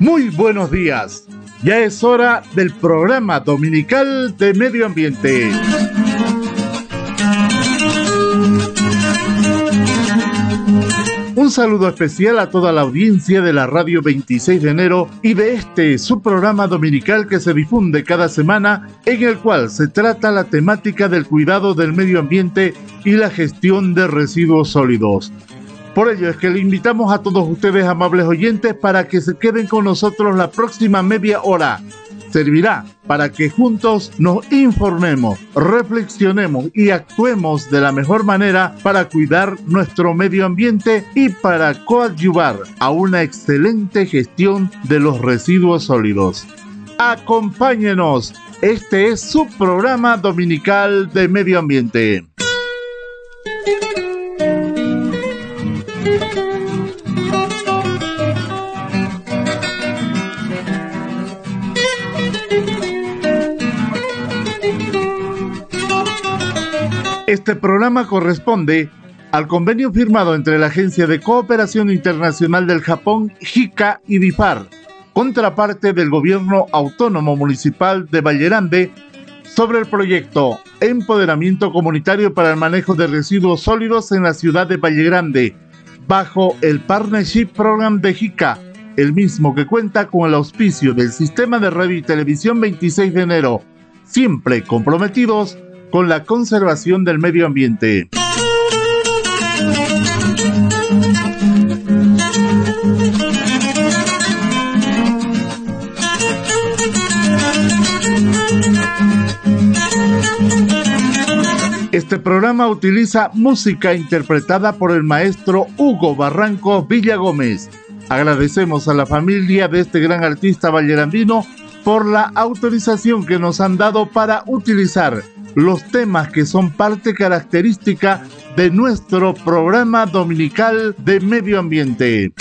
Muy buenos días, ya es hora del programa dominical de medio ambiente. Un saludo especial a toda la audiencia de la radio 26 de enero y de este su programa dominical que se difunde cada semana, en el cual se trata la temática del cuidado del medio ambiente y la gestión de residuos sólidos. Por ello es que le invitamos a todos ustedes, amables oyentes, para que se queden con nosotros la próxima media hora. Servirá para que juntos nos informemos, reflexionemos y actuemos de la mejor manera para cuidar nuestro medio ambiente y para coadyuvar a una excelente gestión de los residuos sólidos. Acompáñenos, este es su programa dominical de medio ambiente. Este programa corresponde al convenio firmado entre la Agencia de Cooperación Internacional del Japón, JICA y DIFAR, contraparte del Gobierno Autónomo Municipal de Vallegrande, sobre el proyecto Empoderamiento Comunitario para el Manejo de Residuos Sólidos en la ciudad de Vallegrande, bajo el Partnership Program de JICA, el mismo que cuenta con el auspicio del Sistema de Radio y Televisión 26 de enero, siempre comprometidos con la conservación del medio ambiente. Este programa utiliza música interpretada por el maestro Hugo Barranco Villagómez. Agradecemos a la familia de este gran artista vallegrandino por la autorización que nos han dado para utilizar los temas que son parte característica de nuestro programa dominical de medio ambiente.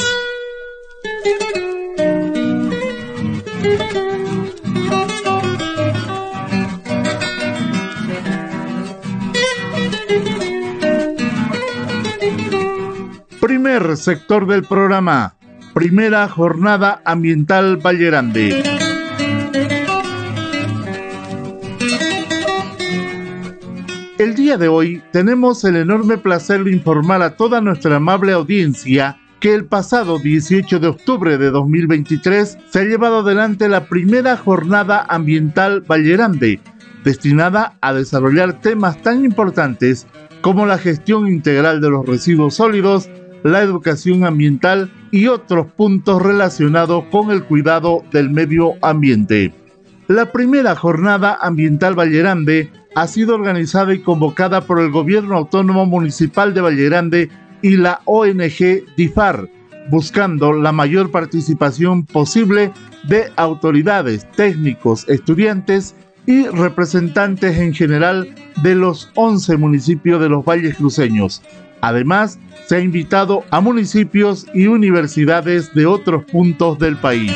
Primer sector del programa, primera jornada ambiental Vallegrande. El día de hoy tenemos el enorme placer de informar a toda nuestra amable audiencia que el pasado 18 de octubre de 2023 se ha llevado adelante la primera jornada ambiental Vallegrande, destinada a desarrollar temas tan importantes como la gestión integral de los residuos sólidos, la educación ambiental y otros puntos relacionados con el cuidado del medio ambiente. La primera jornada ambiental Vallegrande ha sido organizada y convocada por el Gobierno Autónomo Municipal de Vallegrande y la ONG DIFAR, buscando la mayor participación posible de autoridades, técnicos, estudiantes y representantes en general de los 11 municipios de los Valles Cruceños. Además, se ha invitado a municipios y universidades de otros puntos del país.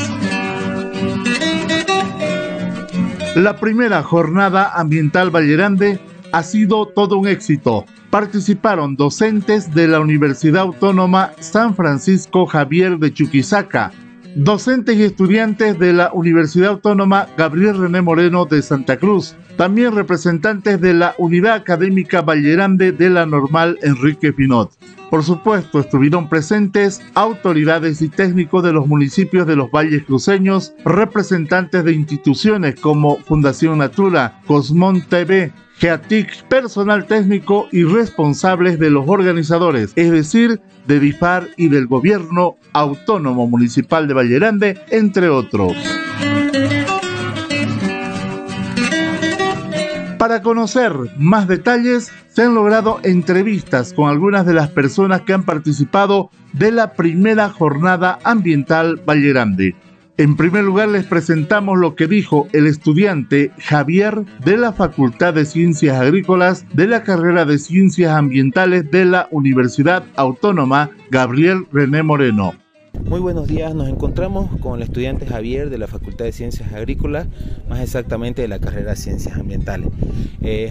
La primera jornada ambiental Vallegrande ha sido todo un éxito. Participaron docentes de la Universidad Autónoma San Francisco Javier de Chuquisaca, docentes y estudiantes de la Universidad Autónoma Gabriel René Moreno de Santa Cruz, también representantes de la Unidad Académica Vallegrande de la Normal Enrique Pinot. Por supuesto, estuvieron presentes autoridades y técnicos de los municipios de los Valles Cruceños, representantes de instituciones como Fundación Natura, Cosmón TV, GEATIC, personal técnico y responsables de los organizadores, es decir, de DIFAR y del Gobierno Autónomo Municipal de Vallegrande, entre otros. Para conocer más detalles, se han logrado entrevistas con algunas de las personas que han participado de la primera jornada ambiental Vallegrande. En primer lugar, les presentamos lo que dijo el estudiante Javier de la Facultad de Ciencias Agrícolas de la carrera de Ciencias Ambientales de la Universidad Autónoma Gabriel René Moreno. Muy buenos días, nos encontramos con el estudiante Javier de la Facultad de Ciencias Agrícolas, más exactamente de la carrera de Ciencias Ambientales.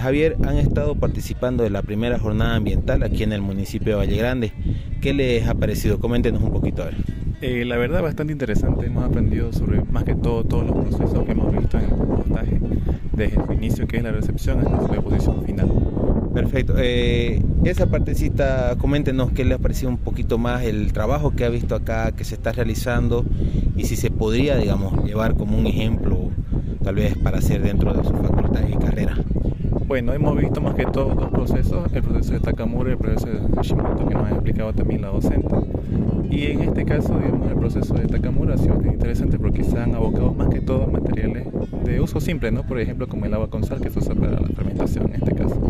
Javier, han estado participando de la primera jornada ambiental aquí en el municipio de Vallegrande. ¿Qué les ha parecido? Coméntenos un poquito ahora. La verdad, bastante interesante. Hemos aprendido sobre, más que todo, todos los procesos que hemos visto en el compostaje, desde el inicio, que es la recepción, hasta su deposición final. Perfecto. Esa partecita, coméntenos qué les ha parecido un poquito más el trabajo que ha visto acá, que se está realizando, y si se podría, digamos, llevar como un ejemplo, tal vez, para hacer dentro de su facultad y carrera. Bueno, hemos visto más que todo dos procesos, el proceso de Takakura y el proceso de Hashimoto, que nos ha explicado también la docente. Y en este caso, digamos, el proceso de Takakura ha sido bastante interesante porque se han abocado más que todo a materiales de uso simple, ¿no? Por ejemplo, como el agua con sal, que se usa para la fermentación en este caso.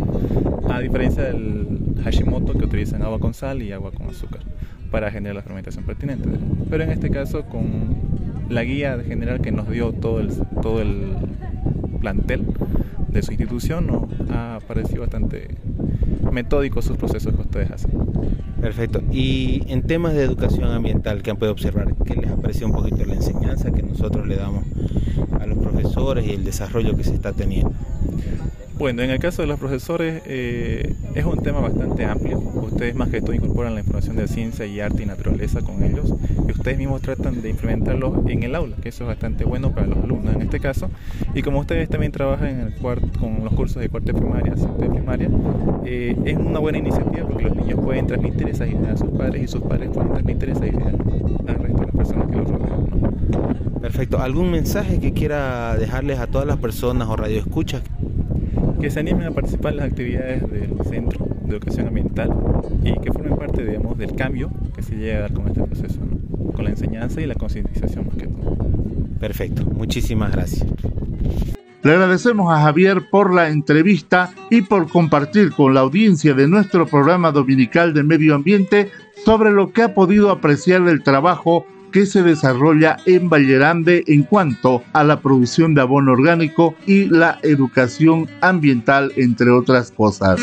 A diferencia del Hashimoto, que utilizan agua con sal y agua con azúcar para generar la fermentación pertinente. Pero en este caso, con la guía general que nos dio todo el plantel de su institución, nos ha parecido bastante metódico sus procesos que ustedes hacen. Perfecto. Y en temas de educación ambiental que han podido observar, ¿qué les ha parecido un poquito la enseñanza que nosotros le damos a los profesores y el desarrollo que se está teniendo? Bueno, en el caso de los profesores es un tema bastante amplio. Ustedes más que todo incorporan la información de ciencia y arte y naturaleza con ellos, y ustedes mismos tratan de implementarlo en el aula, que eso es bastante bueno para los alumnos en este caso. Y como ustedes también trabajan en el con los cursos de cuarto de primaria, sexto de primaria, es una buena iniciativa porque los niños pueden transmitir esas ideas a sus padres y sus padres pueden transmitir esas ideas al resto de las personas que los rodean, ¿no? Perfecto. ¿Algún mensaje que quiera dejarles a todas las personas o radioescuchas? Que se animen a participar en las actividades del Centro de Educación Ambiental y que formen parte, digamos, del cambio que se llega a dar con este proceso, ¿no? Con la enseñanza y la concientización más que todo. Perfecto, muchísimas gracias. Le agradecemos a Javier por la entrevista y por compartir con la audiencia de nuestro programa dominical de medio ambiente sobre lo que ha podido apreciar el trabajo que se desarrolla en Vallegrande en cuanto a la producción de abono orgánico y la educación ambiental, entre otras cosas.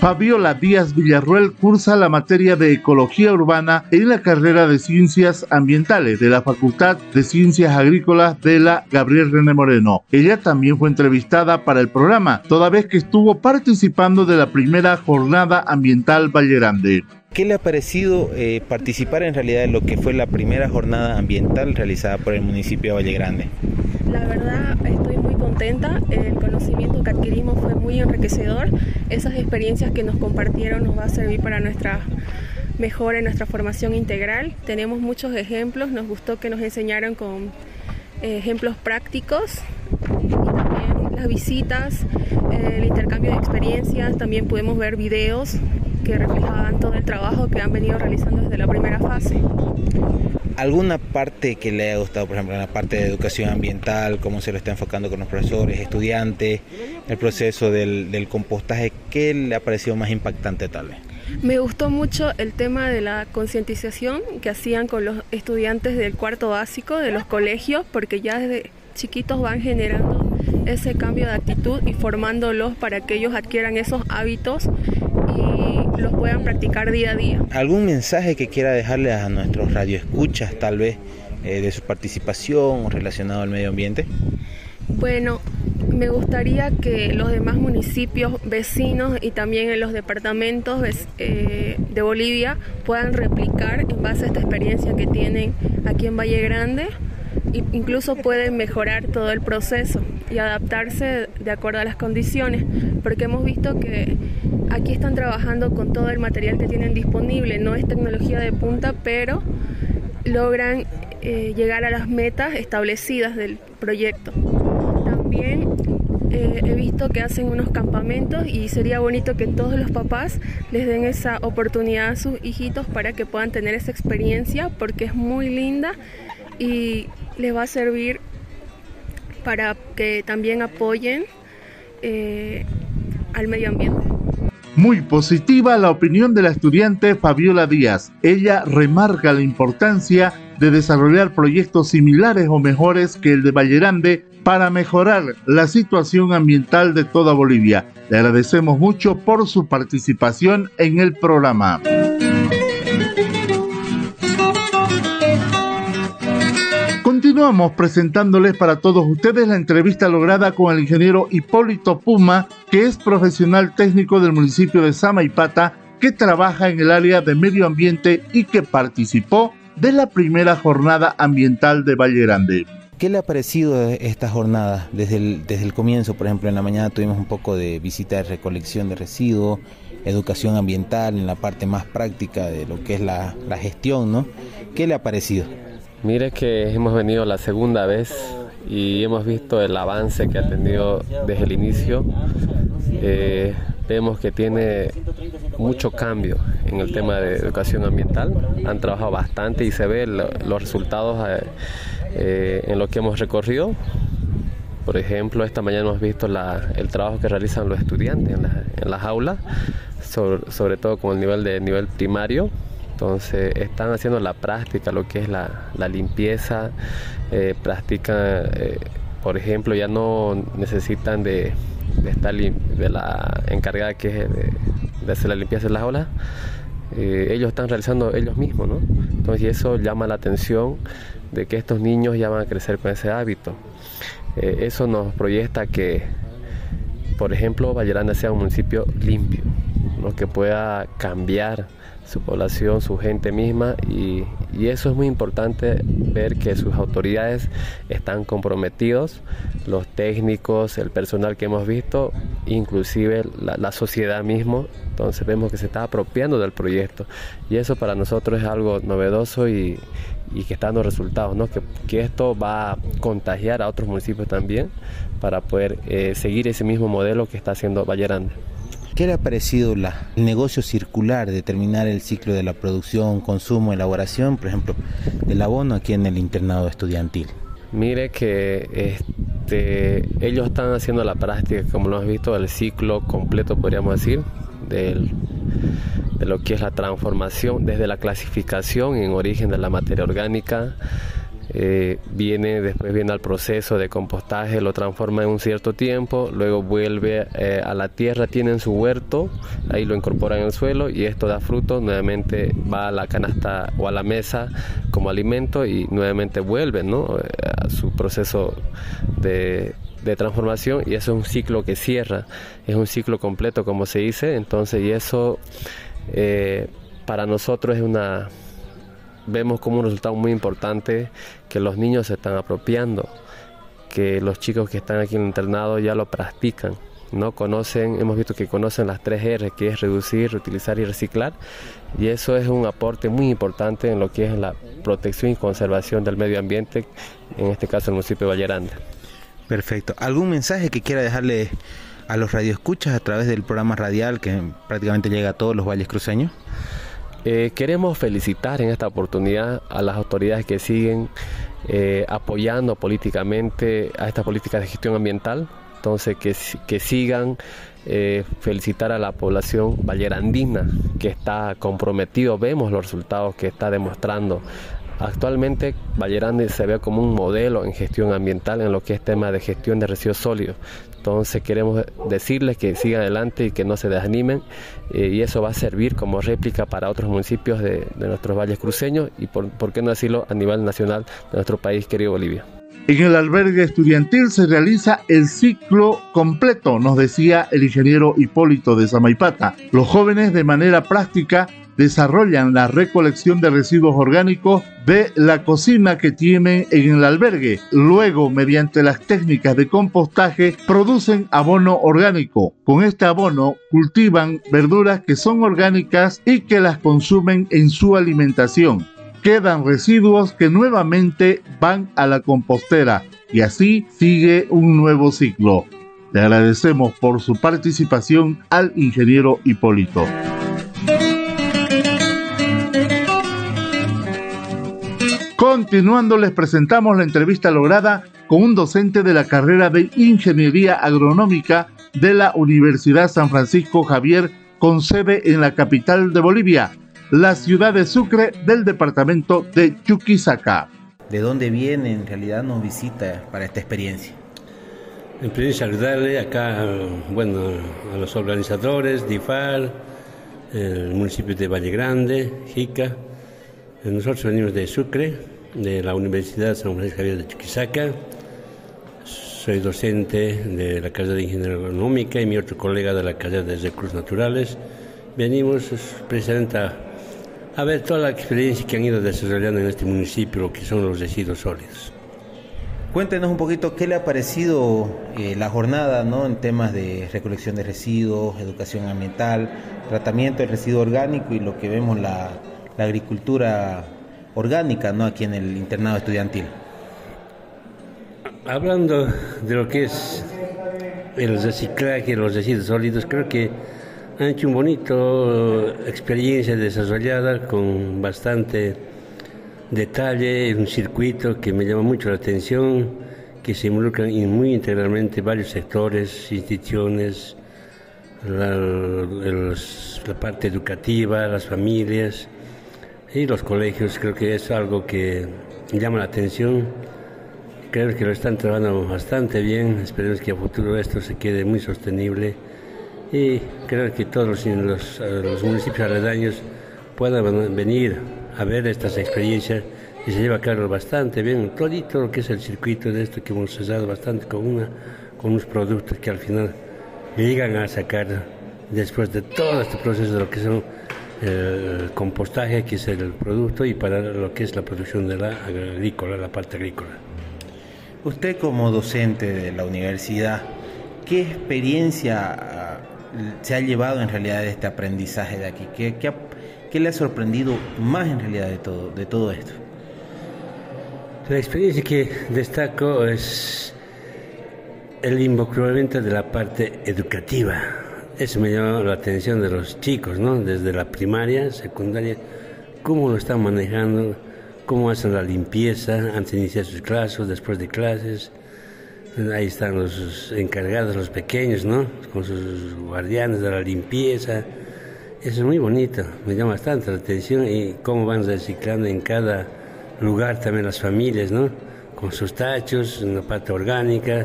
Fabiola Díaz Villarruel cursa la materia de Ecología Urbana en la carrera de Ciencias Ambientales de la Facultad de Ciencias Agrícolas de la Gabriel René Moreno. Ella también fue entrevistada para el programa, toda vez que estuvo participando de la primera jornada ambiental Vallegrande. ¿Qué le ha parecido participar en realidad en lo que fue la primera jornada ambiental realizada por el municipio de Vallegrande? La verdad, estoy muy contenta. El conocimiento que adquirimos fue muy enriquecedor. Esas experiencias que nos compartieron nos va a servir para nuestra mejora en nuestra formación integral. Tenemos muchos ejemplos. Nos gustó que nos enseñaron con ejemplos prácticos. Y también las visitas, el intercambio de experiencias. También pudimos ver videos que reflejaban todo el trabajo que han venido realizando desde la primera fase. ¿Alguna parte que le haya gustado, por ejemplo, en la parte de educación ambiental, cómo se lo está enfocando con los profesores, estudiantes, el proceso del compostaje? ¿Qué le ha parecido más impactante tal vez? Me gustó mucho el tema de la concientización que hacían con los estudiantes del cuarto básico de los colegios, porque ya desde chiquitos van generando ese cambio de actitud y formándolos para que ellos adquieran esos hábitos y los puedan practicar día a día. ¿Algún mensaje que quiera dejarle a nuestros radioescuchas, tal vez, de su participación relacionado al medio ambiente? Bueno, me gustaría que los demás municipios vecinos y también en los departamentos de Bolivia puedan replicar en base a esta experiencia que tienen aquí en Vallegrande. Incluso pueden mejorar todo el proceso y adaptarse de acuerdo a las condiciones, porque hemos visto que aquí están trabajando con todo el material que tienen disponible. No es tecnología de punta, pero logran llegar a las metas establecidas del proyecto. También he visto que hacen unos campamentos y sería bonito que todos los papás les den esa oportunidad a sus hijitos para que puedan tener esa experiencia, porque es muy linda y les va a servir para que también apoyen al medio ambiente. Muy positiva la opinión de la estudiante Fabiola Díaz. Ella remarca la importancia de desarrollar proyectos similares o mejores que el de Vallegrande para mejorar la situación ambiental de toda Bolivia. Le agradecemos mucho por su participación en el programa. Continuamos presentándoles para todos ustedes la entrevista lograda con el ingeniero Hipólito Puma, que es profesional técnico del municipio de Samaipata que trabaja en el área de medio ambiente y que participó de la primera jornada ambiental de Vallegrande. ¿Qué le ha parecido esta jornada? Desde el comienzo, por ejemplo, en la mañana tuvimos un poco de visita de recolección de residuos, educación ambiental, en la parte más práctica de lo que es la gestión, ¿no? ¿Qué le ha parecido? Mire que hemos venido la segunda vez y hemos visto el avance que ha tenido desde el inicio. Vemos que tiene mucho cambio en el tema de educación ambiental. Han trabajado bastante y se ven los resultados en lo que hemos recorrido. Por ejemplo, esta mañana hemos visto el trabajo que realizan los estudiantes en las aulas, sobre todo con el nivel primario. Entonces están haciendo la práctica, lo que es la limpieza, practican, por ejemplo, ya no necesitan de la encargada que es de hacer la limpieza en las aulas. Ellos están realizando ellos mismos, ¿no? Entonces eso llama la atención de que estos niños ya van a crecer con ese hábito. Eso nos proyecta que, por ejemplo, Vallegrande sea un municipio limpio, ¿no? Que pueda cambiar su población, su gente misma, y eso es muy importante, ver que sus autoridades están comprometidos, los técnicos, el personal que hemos visto, inclusive la sociedad misma. Entonces vemos que se está apropiando del proyecto y eso para nosotros es algo novedoso y que está dando resultados, ¿no? Que esto va a contagiar a otros municipios también para poder seguir ese mismo modelo que está haciendo Vallegrande. ¿Qué le ha parecido el negocio circular de terminar el ciclo de la producción, consumo, elaboración, por ejemplo, del abono aquí en el internado estudiantil? Mire que ellos están haciendo la práctica, como lo has visto, el ciclo completo, podríamos decir, de lo que es la transformación, desde la clasificación en origen de la materia orgánica. Después viene al proceso de compostaje, lo transforma en un cierto tiempo, luego vuelve a la tierra, tienen su huerto, ahí lo incorporan en el suelo y esto da fruto, nuevamente va a la canasta o a la mesa como alimento y nuevamente vuelve, ¿no? A su proceso de transformación, y eso es un ciclo que cierra, es un ciclo completo como se dice. Entonces, y eso para nosotros es vemos como un resultado muy importante, que los niños se están apropiando, que los chicos que están aquí en el internado ya lo practican, ¿no? Hemos visto que conocen las 3 R, que es reducir, reutilizar y reciclar, y eso es un aporte muy importante en lo que es la protección y conservación del medio ambiente, en este caso el municipio de Vallegrande. Perfecto. ¿Algún mensaje que quiera dejarle a los radioescuchas a través del programa radial que prácticamente llega a todos los valles cruceños? Queremos felicitar en esta oportunidad a las autoridades que siguen apoyando políticamente a estas políticas de gestión ambiental. Entonces que sigan, felicitar a la población vallegrandina que está comprometido. Vemos los resultados que está demostrando. Actualmente Vallegrande se ve como un modelo en gestión ambiental en lo que es tema de gestión de residuos sólidos. Entonces queremos decirles que sigan adelante y que no se desanimen, y eso va a servir como réplica para otros municipios de nuestros valles cruceños y por qué no decirlo a nivel nacional de nuestro país querido Bolivia. En el albergue estudiantil se realiza el ciclo completo, nos decía el ingeniero Hipólito de Samaipata. Los jóvenes de manera práctica desarrollan la recolección de residuos orgánicos de la cocina que tienen en el albergue. Luego, mediante las técnicas de compostaje, producen abono orgánico. Con este abono cultivan verduras que son orgánicas y que las consumen en su alimentación. Quedan residuos que nuevamente van a la compostera y así sigue un nuevo ciclo. Le agradecemos por su participación al ingeniero Hipólito. Continuando, les presentamos la entrevista lograda con un docente de la carrera de Ingeniería Agronómica de la Universidad San Francisco Javier, con sede en la capital de Bolivia, la ciudad de Sucre, del departamento de Chuquisaca. ¿De dónde viene? En realidad nos visita para esta experiencia. En primer lugar, saludarle acá, bueno, a los organizadores, DIFAR, el municipio de Vallegrande, JICA. Nosotros venimos de Sucre, de la Universidad San Francisco Javier de Chuquisaca. Soy docente de la carrera de Ingeniería Agronómica y mi otro colega de la carrera de Recursos Naturales venimos precisamente a ver toda la experiencia que han ido desarrollando en este municipio, lo que son los residuos sólidos. Cuéntenos un poquito qué le ha parecido la jornada, ¿no?, en temas de recolección de residuos, educación ambiental, tratamiento del residuo orgánico y lo que vemos la agricultura orgánica, ¿no?, aquí en el internado estudiantil. Hablando de lo que es el reciclaje, los residuos sólidos, creo que han hecho una bonita experiencia desarrollada con bastante detalle, es un circuito que me llama mucho la atención, que se involucran muy integralmente varios sectores, instituciones, la parte educativa, las familias y los colegios. Creo que es algo que llama la atención, creo que lo están trabajando bastante bien, esperemos que a futuro esto se quede muy sostenible y creo que todos los municipios aledaños puedan venir a ver estas experiencias, y se lleva a cabo bastante bien todo lo que es el circuito de esto, que hemos cesado bastante con unos productos que al final llegan a sacar después de todo este proceso de lo que son el compostaje, que es el producto, y para lo que es la producción de la agrícola, la parte agrícola. Usted, como docente de la universidad, ¿qué experiencia se ha llevado en realidad de este aprendizaje de aquí? ¿Qué le ha sorprendido más en realidad de todo esto? La experiencia que destaco es el involucramiento de la parte educativa. Eso me llamó la atención de los chicos, ¿no? Desde la primaria, secundaria, cómo lo están manejando, cómo hacen la limpieza antes de iniciar sus clases, después de clases. Ahí están los encargados, los pequeños, ¿no?, con sus guardianes de la limpieza. Eso es muy bonito, me llama bastante la atención, y cómo van reciclando en cada lugar también las familias, ¿no?, con sus tachos, en la parte orgánica,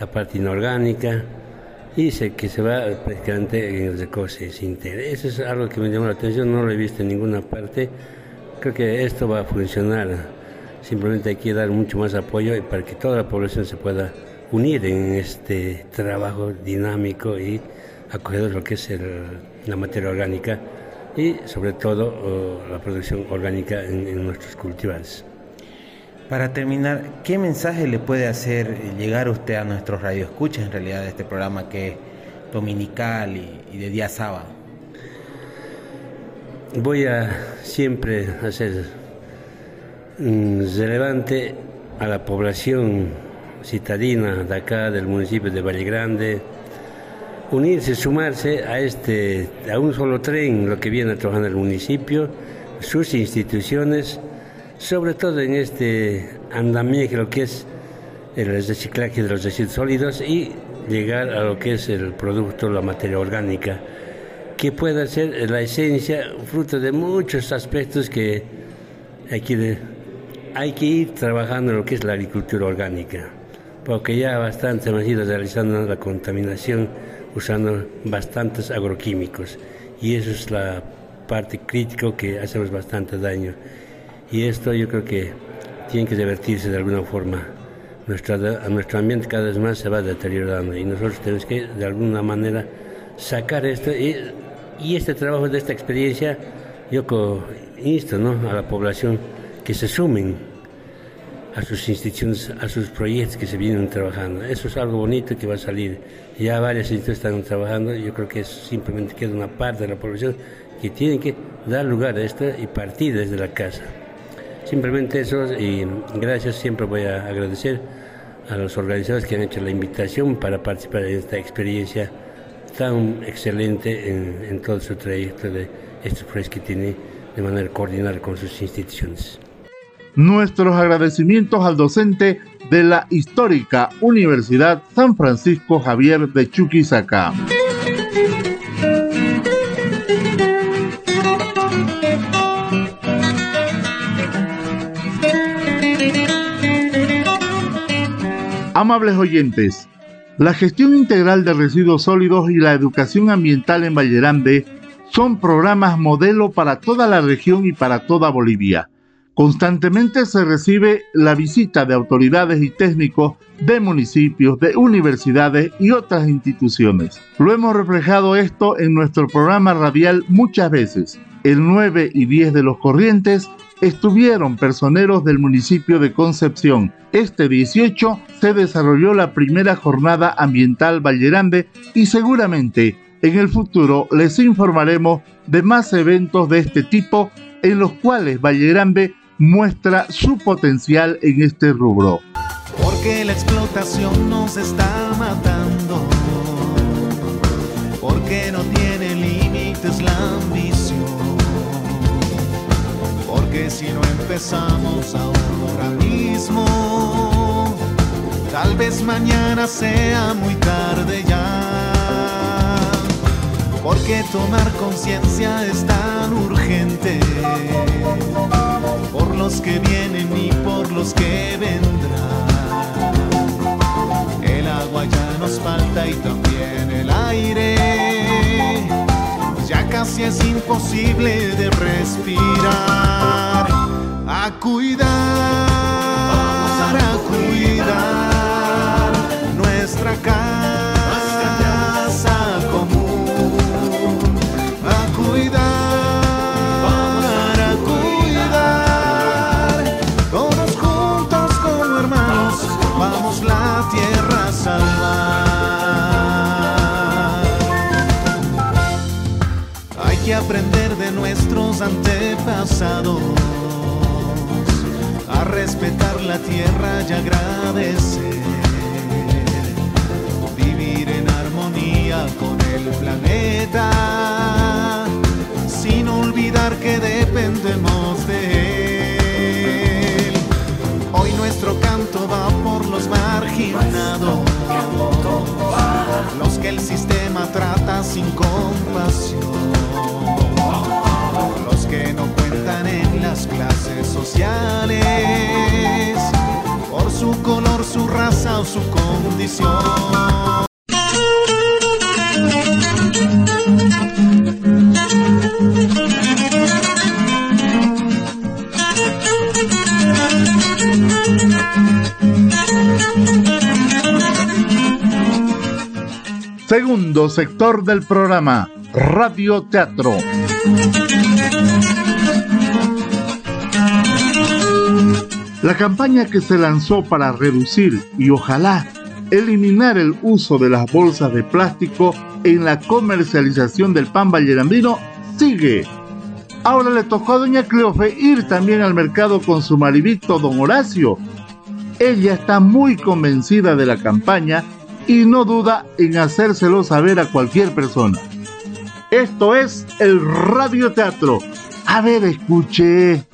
la parte inorgánica, y que se va prácticamente en recoge sin interés. Eso es algo que me llama la atención, no lo he visto en ninguna parte. Creo que esto va a funcionar, simplemente hay que dar mucho más apoyo para que toda la población se pueda unir en este trabajo dinámico y acogedor lo que es la materia orgánica y sobre todo la producción orgánica en nuestros cultivares. Para terminar, ¿qué mensaje le puede hacer llegar usted a nuestros radioescuchas en realidad de este programa que es dominical y de día sábado? Voy a siempre hacer relevante a la población citadina de acá del municipio de Vallegrande, unirse, sumarse a un solo tren, lo que viene trabajando el municipio, sus instituciones, sobre todo en este andamiaje, lo que es el reciclaje de los residuos sólidos y llegar a lo que es el producto, la materia orgánica, que pueda ser la esencia, fruto de muchos aspectos que hay que ir trabajando en lo que es la agricultura orgánica, porque ya bastante hemos ido realizando la contaminación usando bastantes agroquímicos, y eso es la parte crítica que hacemos bastante daño, y esto yo creo que tiene que revertirse de alguna forma. Nuestro ambiente cada vez más se va deteriorando y nosotros tenemos que de alguna manera sacar esto, y este trabajo de esta experiencia yo insto, ¿no?, a la población que se sumen a sus instituciones, a sus proyectos que se vienen trabajando. Eso es algo bonito que va a salir. Ya varias instituciones están trabajando, yo creo que simplemente queda una parte de la población que tiene que dar lugar a esto y partir desde la casa. Simplemente eso, y gracias, siempre voy a agradecer a los organizadores que han hecho la invitación para participar en esta experiencia tan excelente en todo su trayecto de estos proyectos que tiene de manera coordinada con sus instituciones. Nuestros agradecimientos al docente de la histórica Universidad San Francisco Javier de Chuquisaca. Amables oyentes, la gestión integral de residuos sólidos y la educación ambiental en Vallegrande son programas modelo para toda la región y para toda Bolivia. Constantemente se recibe la visita de autoridades y técnicos de municipios, de universidades y otras instituciones. Lo hemos reflejado esto en nuestro programa radial muchas veces. El 9 y 10 de los corrientes estuvieron personeros del municipio de Concepción. Este 18 se desarrolló la primera jornada ambiental Vallegrande y seguramente en el futuro les informaremos de más eventos de este tipo en los cuales Vallegrande muestra su potencial en este rubro. Porque la explotación nos está matando, porque no tiene límites la ambición, porque si no empezamos ahora mismo, tal vez mañana sea muy tarde ya, porque tomar conciencia es tan urgente, por los que vienen y por los que vendrán. El agua ya nos falta y también el aire, ya casi es imposible de respirar. A cuidar, a cuidar nuestra casa común. A cuidar, todos juntos como hermanos, vamos la tierra a salvar. Hay que aprender de nuestros antepasados, a respetar la tierra y agradecer, vivir en armonía con el planeta, sin olvidar que dependemos de él. Hoy nuestro canto va por los marginados, los que el sistema trata sin compasión, los que no cuentan en las clases sociales por su color, su raza o su condición. Segundo sector del programa, Radio Teatro. La campaña que se lanzó para reducir y ojalá eliminar el uso de las bolsas de plástico en la comercialización del pan vallegrandino sigue. Ahora le tocó a doña Cleofe ir también al mercado con su maribito don Horacio. Ella está muy convencida de la campaña y no duda en hacérselo saber a cualquier persona. Esto es el radioteatro. A ver, escuche.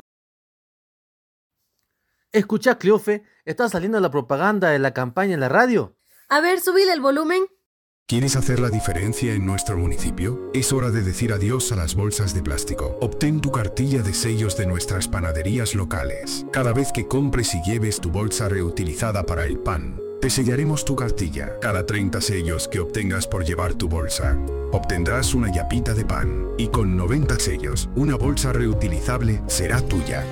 Escucha, Cleofe, está saliendo la propaganda de la campaña en la radio. A ver, subile el volumen. ¿Quieres hacer la diferencia en nuestro municipio? Es hora de decir adiós a las bolsas de plástico. Obtén tu cartilla de sellos de nuestras panaderías locales. Cada vez que compres y lleves tu bolsa reutilizada para el pan, te sellaremos tu cartilla. Cada 30 sellos que obtengas por llevar tu bolsa, obtendrás una yapita de pan. Y con 90 sellos, una bolsa reutilizable será tuya.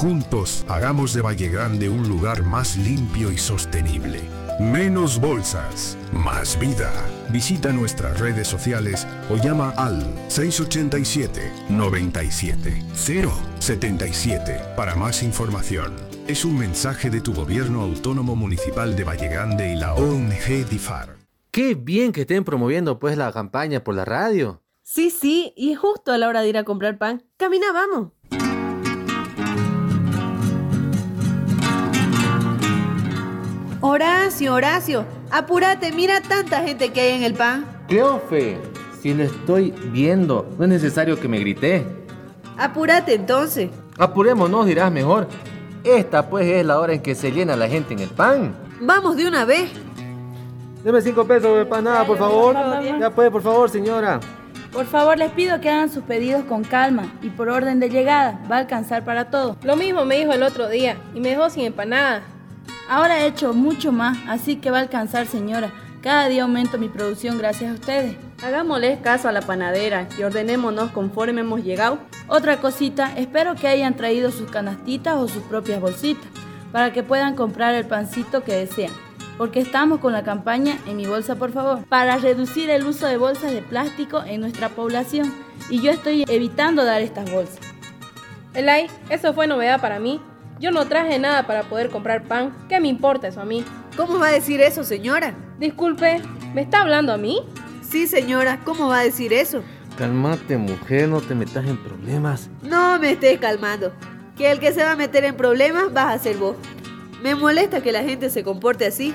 Juntos, hagamos de Vallegrande un lugar más limpio y sostenible. Menos bolsas, más vida. Visita nuestras redes sociales o llama al 687-97-077 para más información. Es un mensaje de tu Gobierno Autónomo Municipal de Vallegrande y la ONG DIFAR. ¡Qué bien que estén promoviendo pues la campaña por la radio! Sí, sí, y justo a la hora de ir a comprar pan. ¡Camina, vamos! Horacio, Horacio, apúrate, mira tanta gente que hay en el pan. ¡Cleofe! Si lo estoy viendo, no es necesario que me grité. Apúrate entonces. Apurémonos, dirás mejor. Esta pues es la hora en que se llena la gente en el pan. ¡Vamos de una vez! Deme 5 pesos de panada, por favor. Ya puede, por favor, señora. Por favor, les pido que hagan sus pedidos con calma y por orden de llegada. Va a alcanzar para todo. Lo mismo me dijo el otro día y me dejó sin empanada. Ahora he hecho mucho más, así que va a alcanzar, señora. Cada día aumento mi producción gracias a ustedes. Hagámosles caso a la panadera y ordenémonos conforme hemos llegado. Otra cosita, espero que hayan traído sus canastitas o sus propias bolsitas para que puedan comprar el pancito que desean, porque estamos con la campaña En mi bolsa por favor, para reducir el uso de bolsas de plástico en nuestra población, y yo estoy evitando dar estas bolsas. Elay, eso fue novedad para mí. Yo no traje nada para poder comprar pan. ¿Qué me importa eso a mí? ¿Cómo va a decir eso, señora? Disculpe, ¿me está hablando a mí? Sí, señora, ¿cómo va a decir eso? Calmate, mujer, no te metas en problemas. No me estés calmando. Que el que se va a meter en problemas vas a ser vos. Me molesta que la gente se comporte así.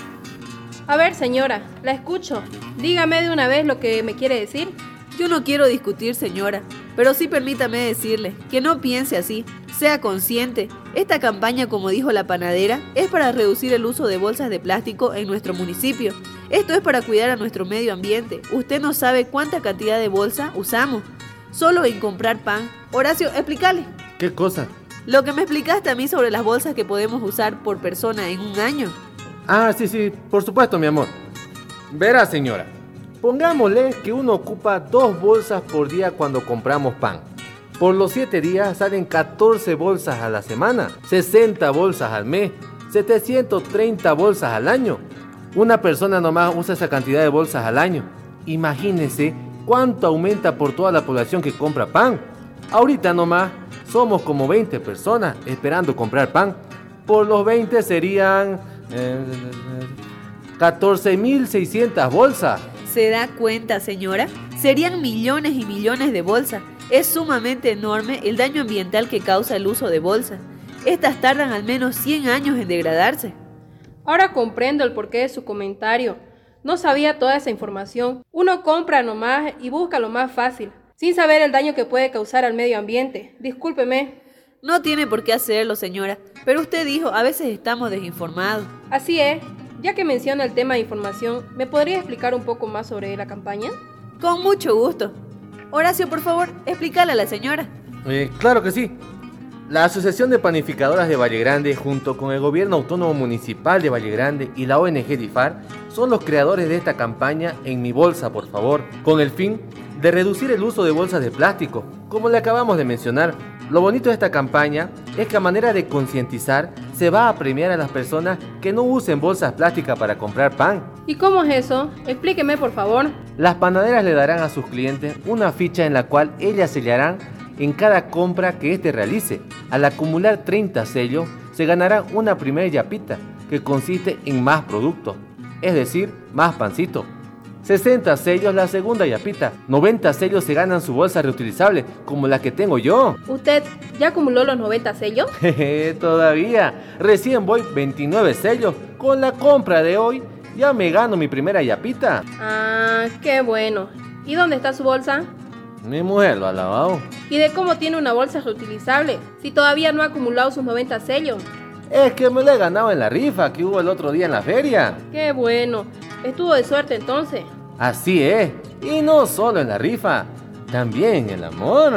A ver, señora, la escucho. Dígame de una vez lo que me quiere decir. Yo no quiero discutir, señora, pero sí permítame decirle que no piense así. Sea consciente, esta campaña, como dijo la panadera, es para reducir el uso de bolsas de plástico en nuestro municipio. Esto es para cuidar a nuestro medio ambiente. Usted no sabe cuánta cantidad de bolsa usamos, solo en comprar pan. Horacio, explícale. ¿Qué cosa? Lo que me explicaste a mí sobre las bolsas que podemos usar por persona en un año. Ah, sí, por supuesto, mi amor. Verá, señora, pongámosle que uno ocupa 2 bolsas por día cuando compramos pan. Por los 7 días salen 14 bolsas a la semana, 60 bolsas al mes, 730 bolsas al año. Una persona nomás usa esa cantidad de bolsas al año. Imagínense cuánto aumenta por toda la población que compra pan. Ahorita nomás somos como 20 personas esperando comprar pan. Por los 20 serían 14.600 bolsas. ¿Se da cuenta, señora? Serían millones y millones de bolsas. Es sumamente enorme el daño ambiental que causa el uso de bolsas. Estas tardan al menos 100 años en degradarse. Ahora comprendo el porqué de su comentario. No sabía toda esa información. Uno compra nomás y busca lo más fácil, sin saber el daño que puede causar al medio ambiente. Discúlpeme. No tiene por qué hacerlo, señora. Pero usted dijo, a veces estamos desinformados. Así es. Ya que menciona el tema de información, ¿me podría explicar un poco más sobre la campaña? Con mucho gusto. Horacio, por favor, explícale a la señora. Claro que sí. La Asociación de Panificadoras de Vallegrande, junto con el Gobierno Autónomo Municipal de Vallegrande y la ONG DIFAR, son los creadores de esta campaña En mi bolsa, por favor, con el fin de reducir el uso de bolsas de plástico, como le acabamos de mencionar. Lo bonito de esta campaña es que a manera de concientizar se va a premiar a las personas que no usen bolsas plásticas para comprar pan. ¿Y cómo es eso? Explíqueme, por favor. Las panaderas le darán a sus clientes una ficha en la cual ellas sellarán en cada compra que éste realice. Al acumular 30 sellos se ganará una primera yapita, que consiste en más productos, es decir, más pancito. 60 sellos la segunda yapita, 90 sellos se ganan su bolsa reutilizable, como la que tengo yo. ¿Usted ya acumuló los 90 sellos? Todavía, recién voy 29 sellos, con la compra de hoy ya me gano mi primera yapita. Ah, qué bueno. ¿Y dónde está su bolsa? Mi mujer lo ha lavado. ¿Y de cómo tiene una bolsa reutilizable si todavía no ha acumulado sus 90 sellos? Es que me la he ganado en la rifa que hubo el otro día en la feria. Qué bueno. Estuvo de suerte entonces. Así es, y no solo en la rifa, también en el amor.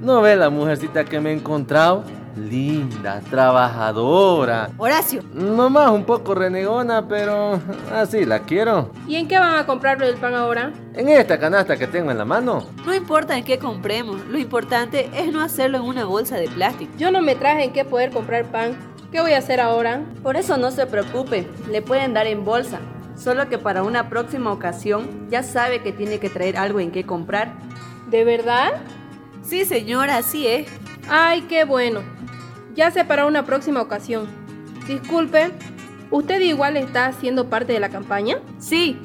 ¿No ves la mujercita que me he encontrado? Linda, trabajadora. Horacio. Nomás un poco renegona, pero así la quiero. ¿Y en qué van a comprarle el pan ahora? En esta canasta que tengo en la mano. No importa en qué compremos, lo importante es no hacerlo en una bolsa de plástico. Yo no me traje en qué poder comprar pan. ¿Qué voy a hacer ahora? Por eso no se preocupe, le pueden dar en bolsa. Solo que para una próxima ocasión ya sabe que tiene que traer algo en qué comprar. ¿De verdad? Sí, señora, así es. Ay, qué bueno. Ya sé para una próxima ocasión. Disculpe, ¿usted igual está haciendo parte de la campaña? Sí,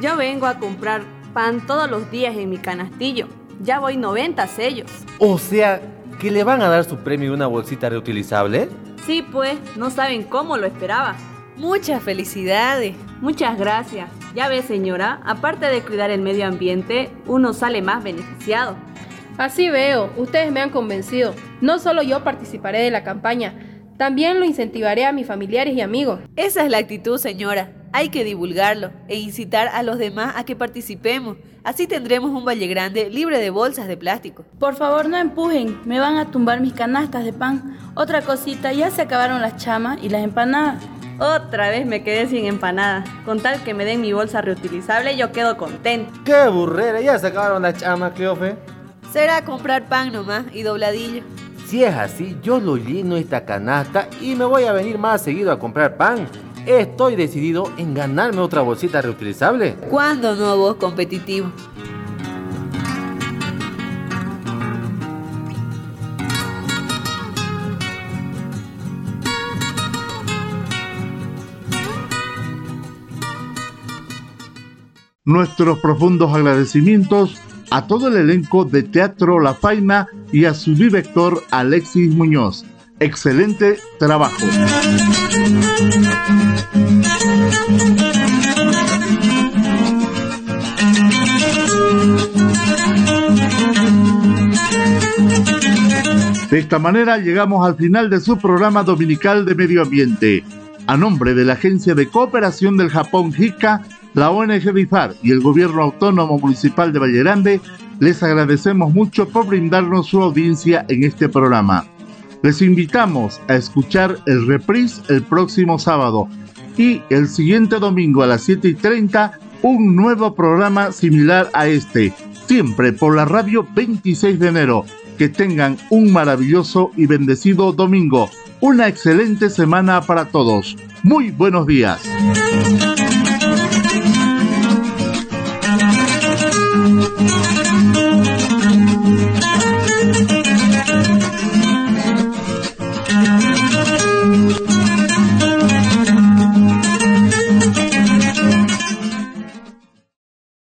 yo vengo a comprar pan todos los días en mi canastillo. Ya voy 90 sellos. O sea, ¿que le van a dar su premio en una bolsita reutilizable? Sí, pues, no saben cómo lo esperaba. Muchas felicidades. Muchas gracias. Ya ves, señora, aparte de cuidar el medio ambiente, uno sale más beneficiado. Así veo, ustedes me han convencido. No solo yo participaré de la campaña, también lo incentivaré a mis familiares y amigos. Esa es la actitud, señora. Hay que divulgarlo e incitar a los demás a que participemos. Así tendremos un Vallegrande libre de bolsas de plástico. Por favor, no empujen, me van a tumbar mis canastas de pan. Otra cosita, ya se acabaron las chamas y las empanadas. Otra vez me quedé sin empanadas. Con tal que me den mi bolsa reutilizable, yo quedo contento. ¡Qué burrera! Ya se acabaron las chamas, Cleofe. será comprar pan nomás y dobladillo. Si es así, yo lo lleno esta canasta y me voy a venir más seguido a comprar pan. Estoy decidido en ganarme otra bolsita reutilizable. ¿Cuándo no, vos competitivo? Nuestros profundos agradecimientos a todo el elenco de Teatro La Faina y a su director Alexis Muñoz. Excelente trabajo. De esta manera llegamos al final de su programa dominical de medio ambiente. A nombre de la Agencia de Cooperación del Japón JICA, la ONG DIFAR y el Gobierno Autónomo Municipal de Vallegrande, les agradecemos mucho por brindarnos su audiencia en este programa. Les invitamos a escuchar el reprise el próximo sábado y el siguiente domingo a las 7:30 un nuevo programa similar a este, siempre por la radio 26 de enero. Que tengan un maravilloso y bendecido domingo, una excelente semana para todos. Muy buenos días.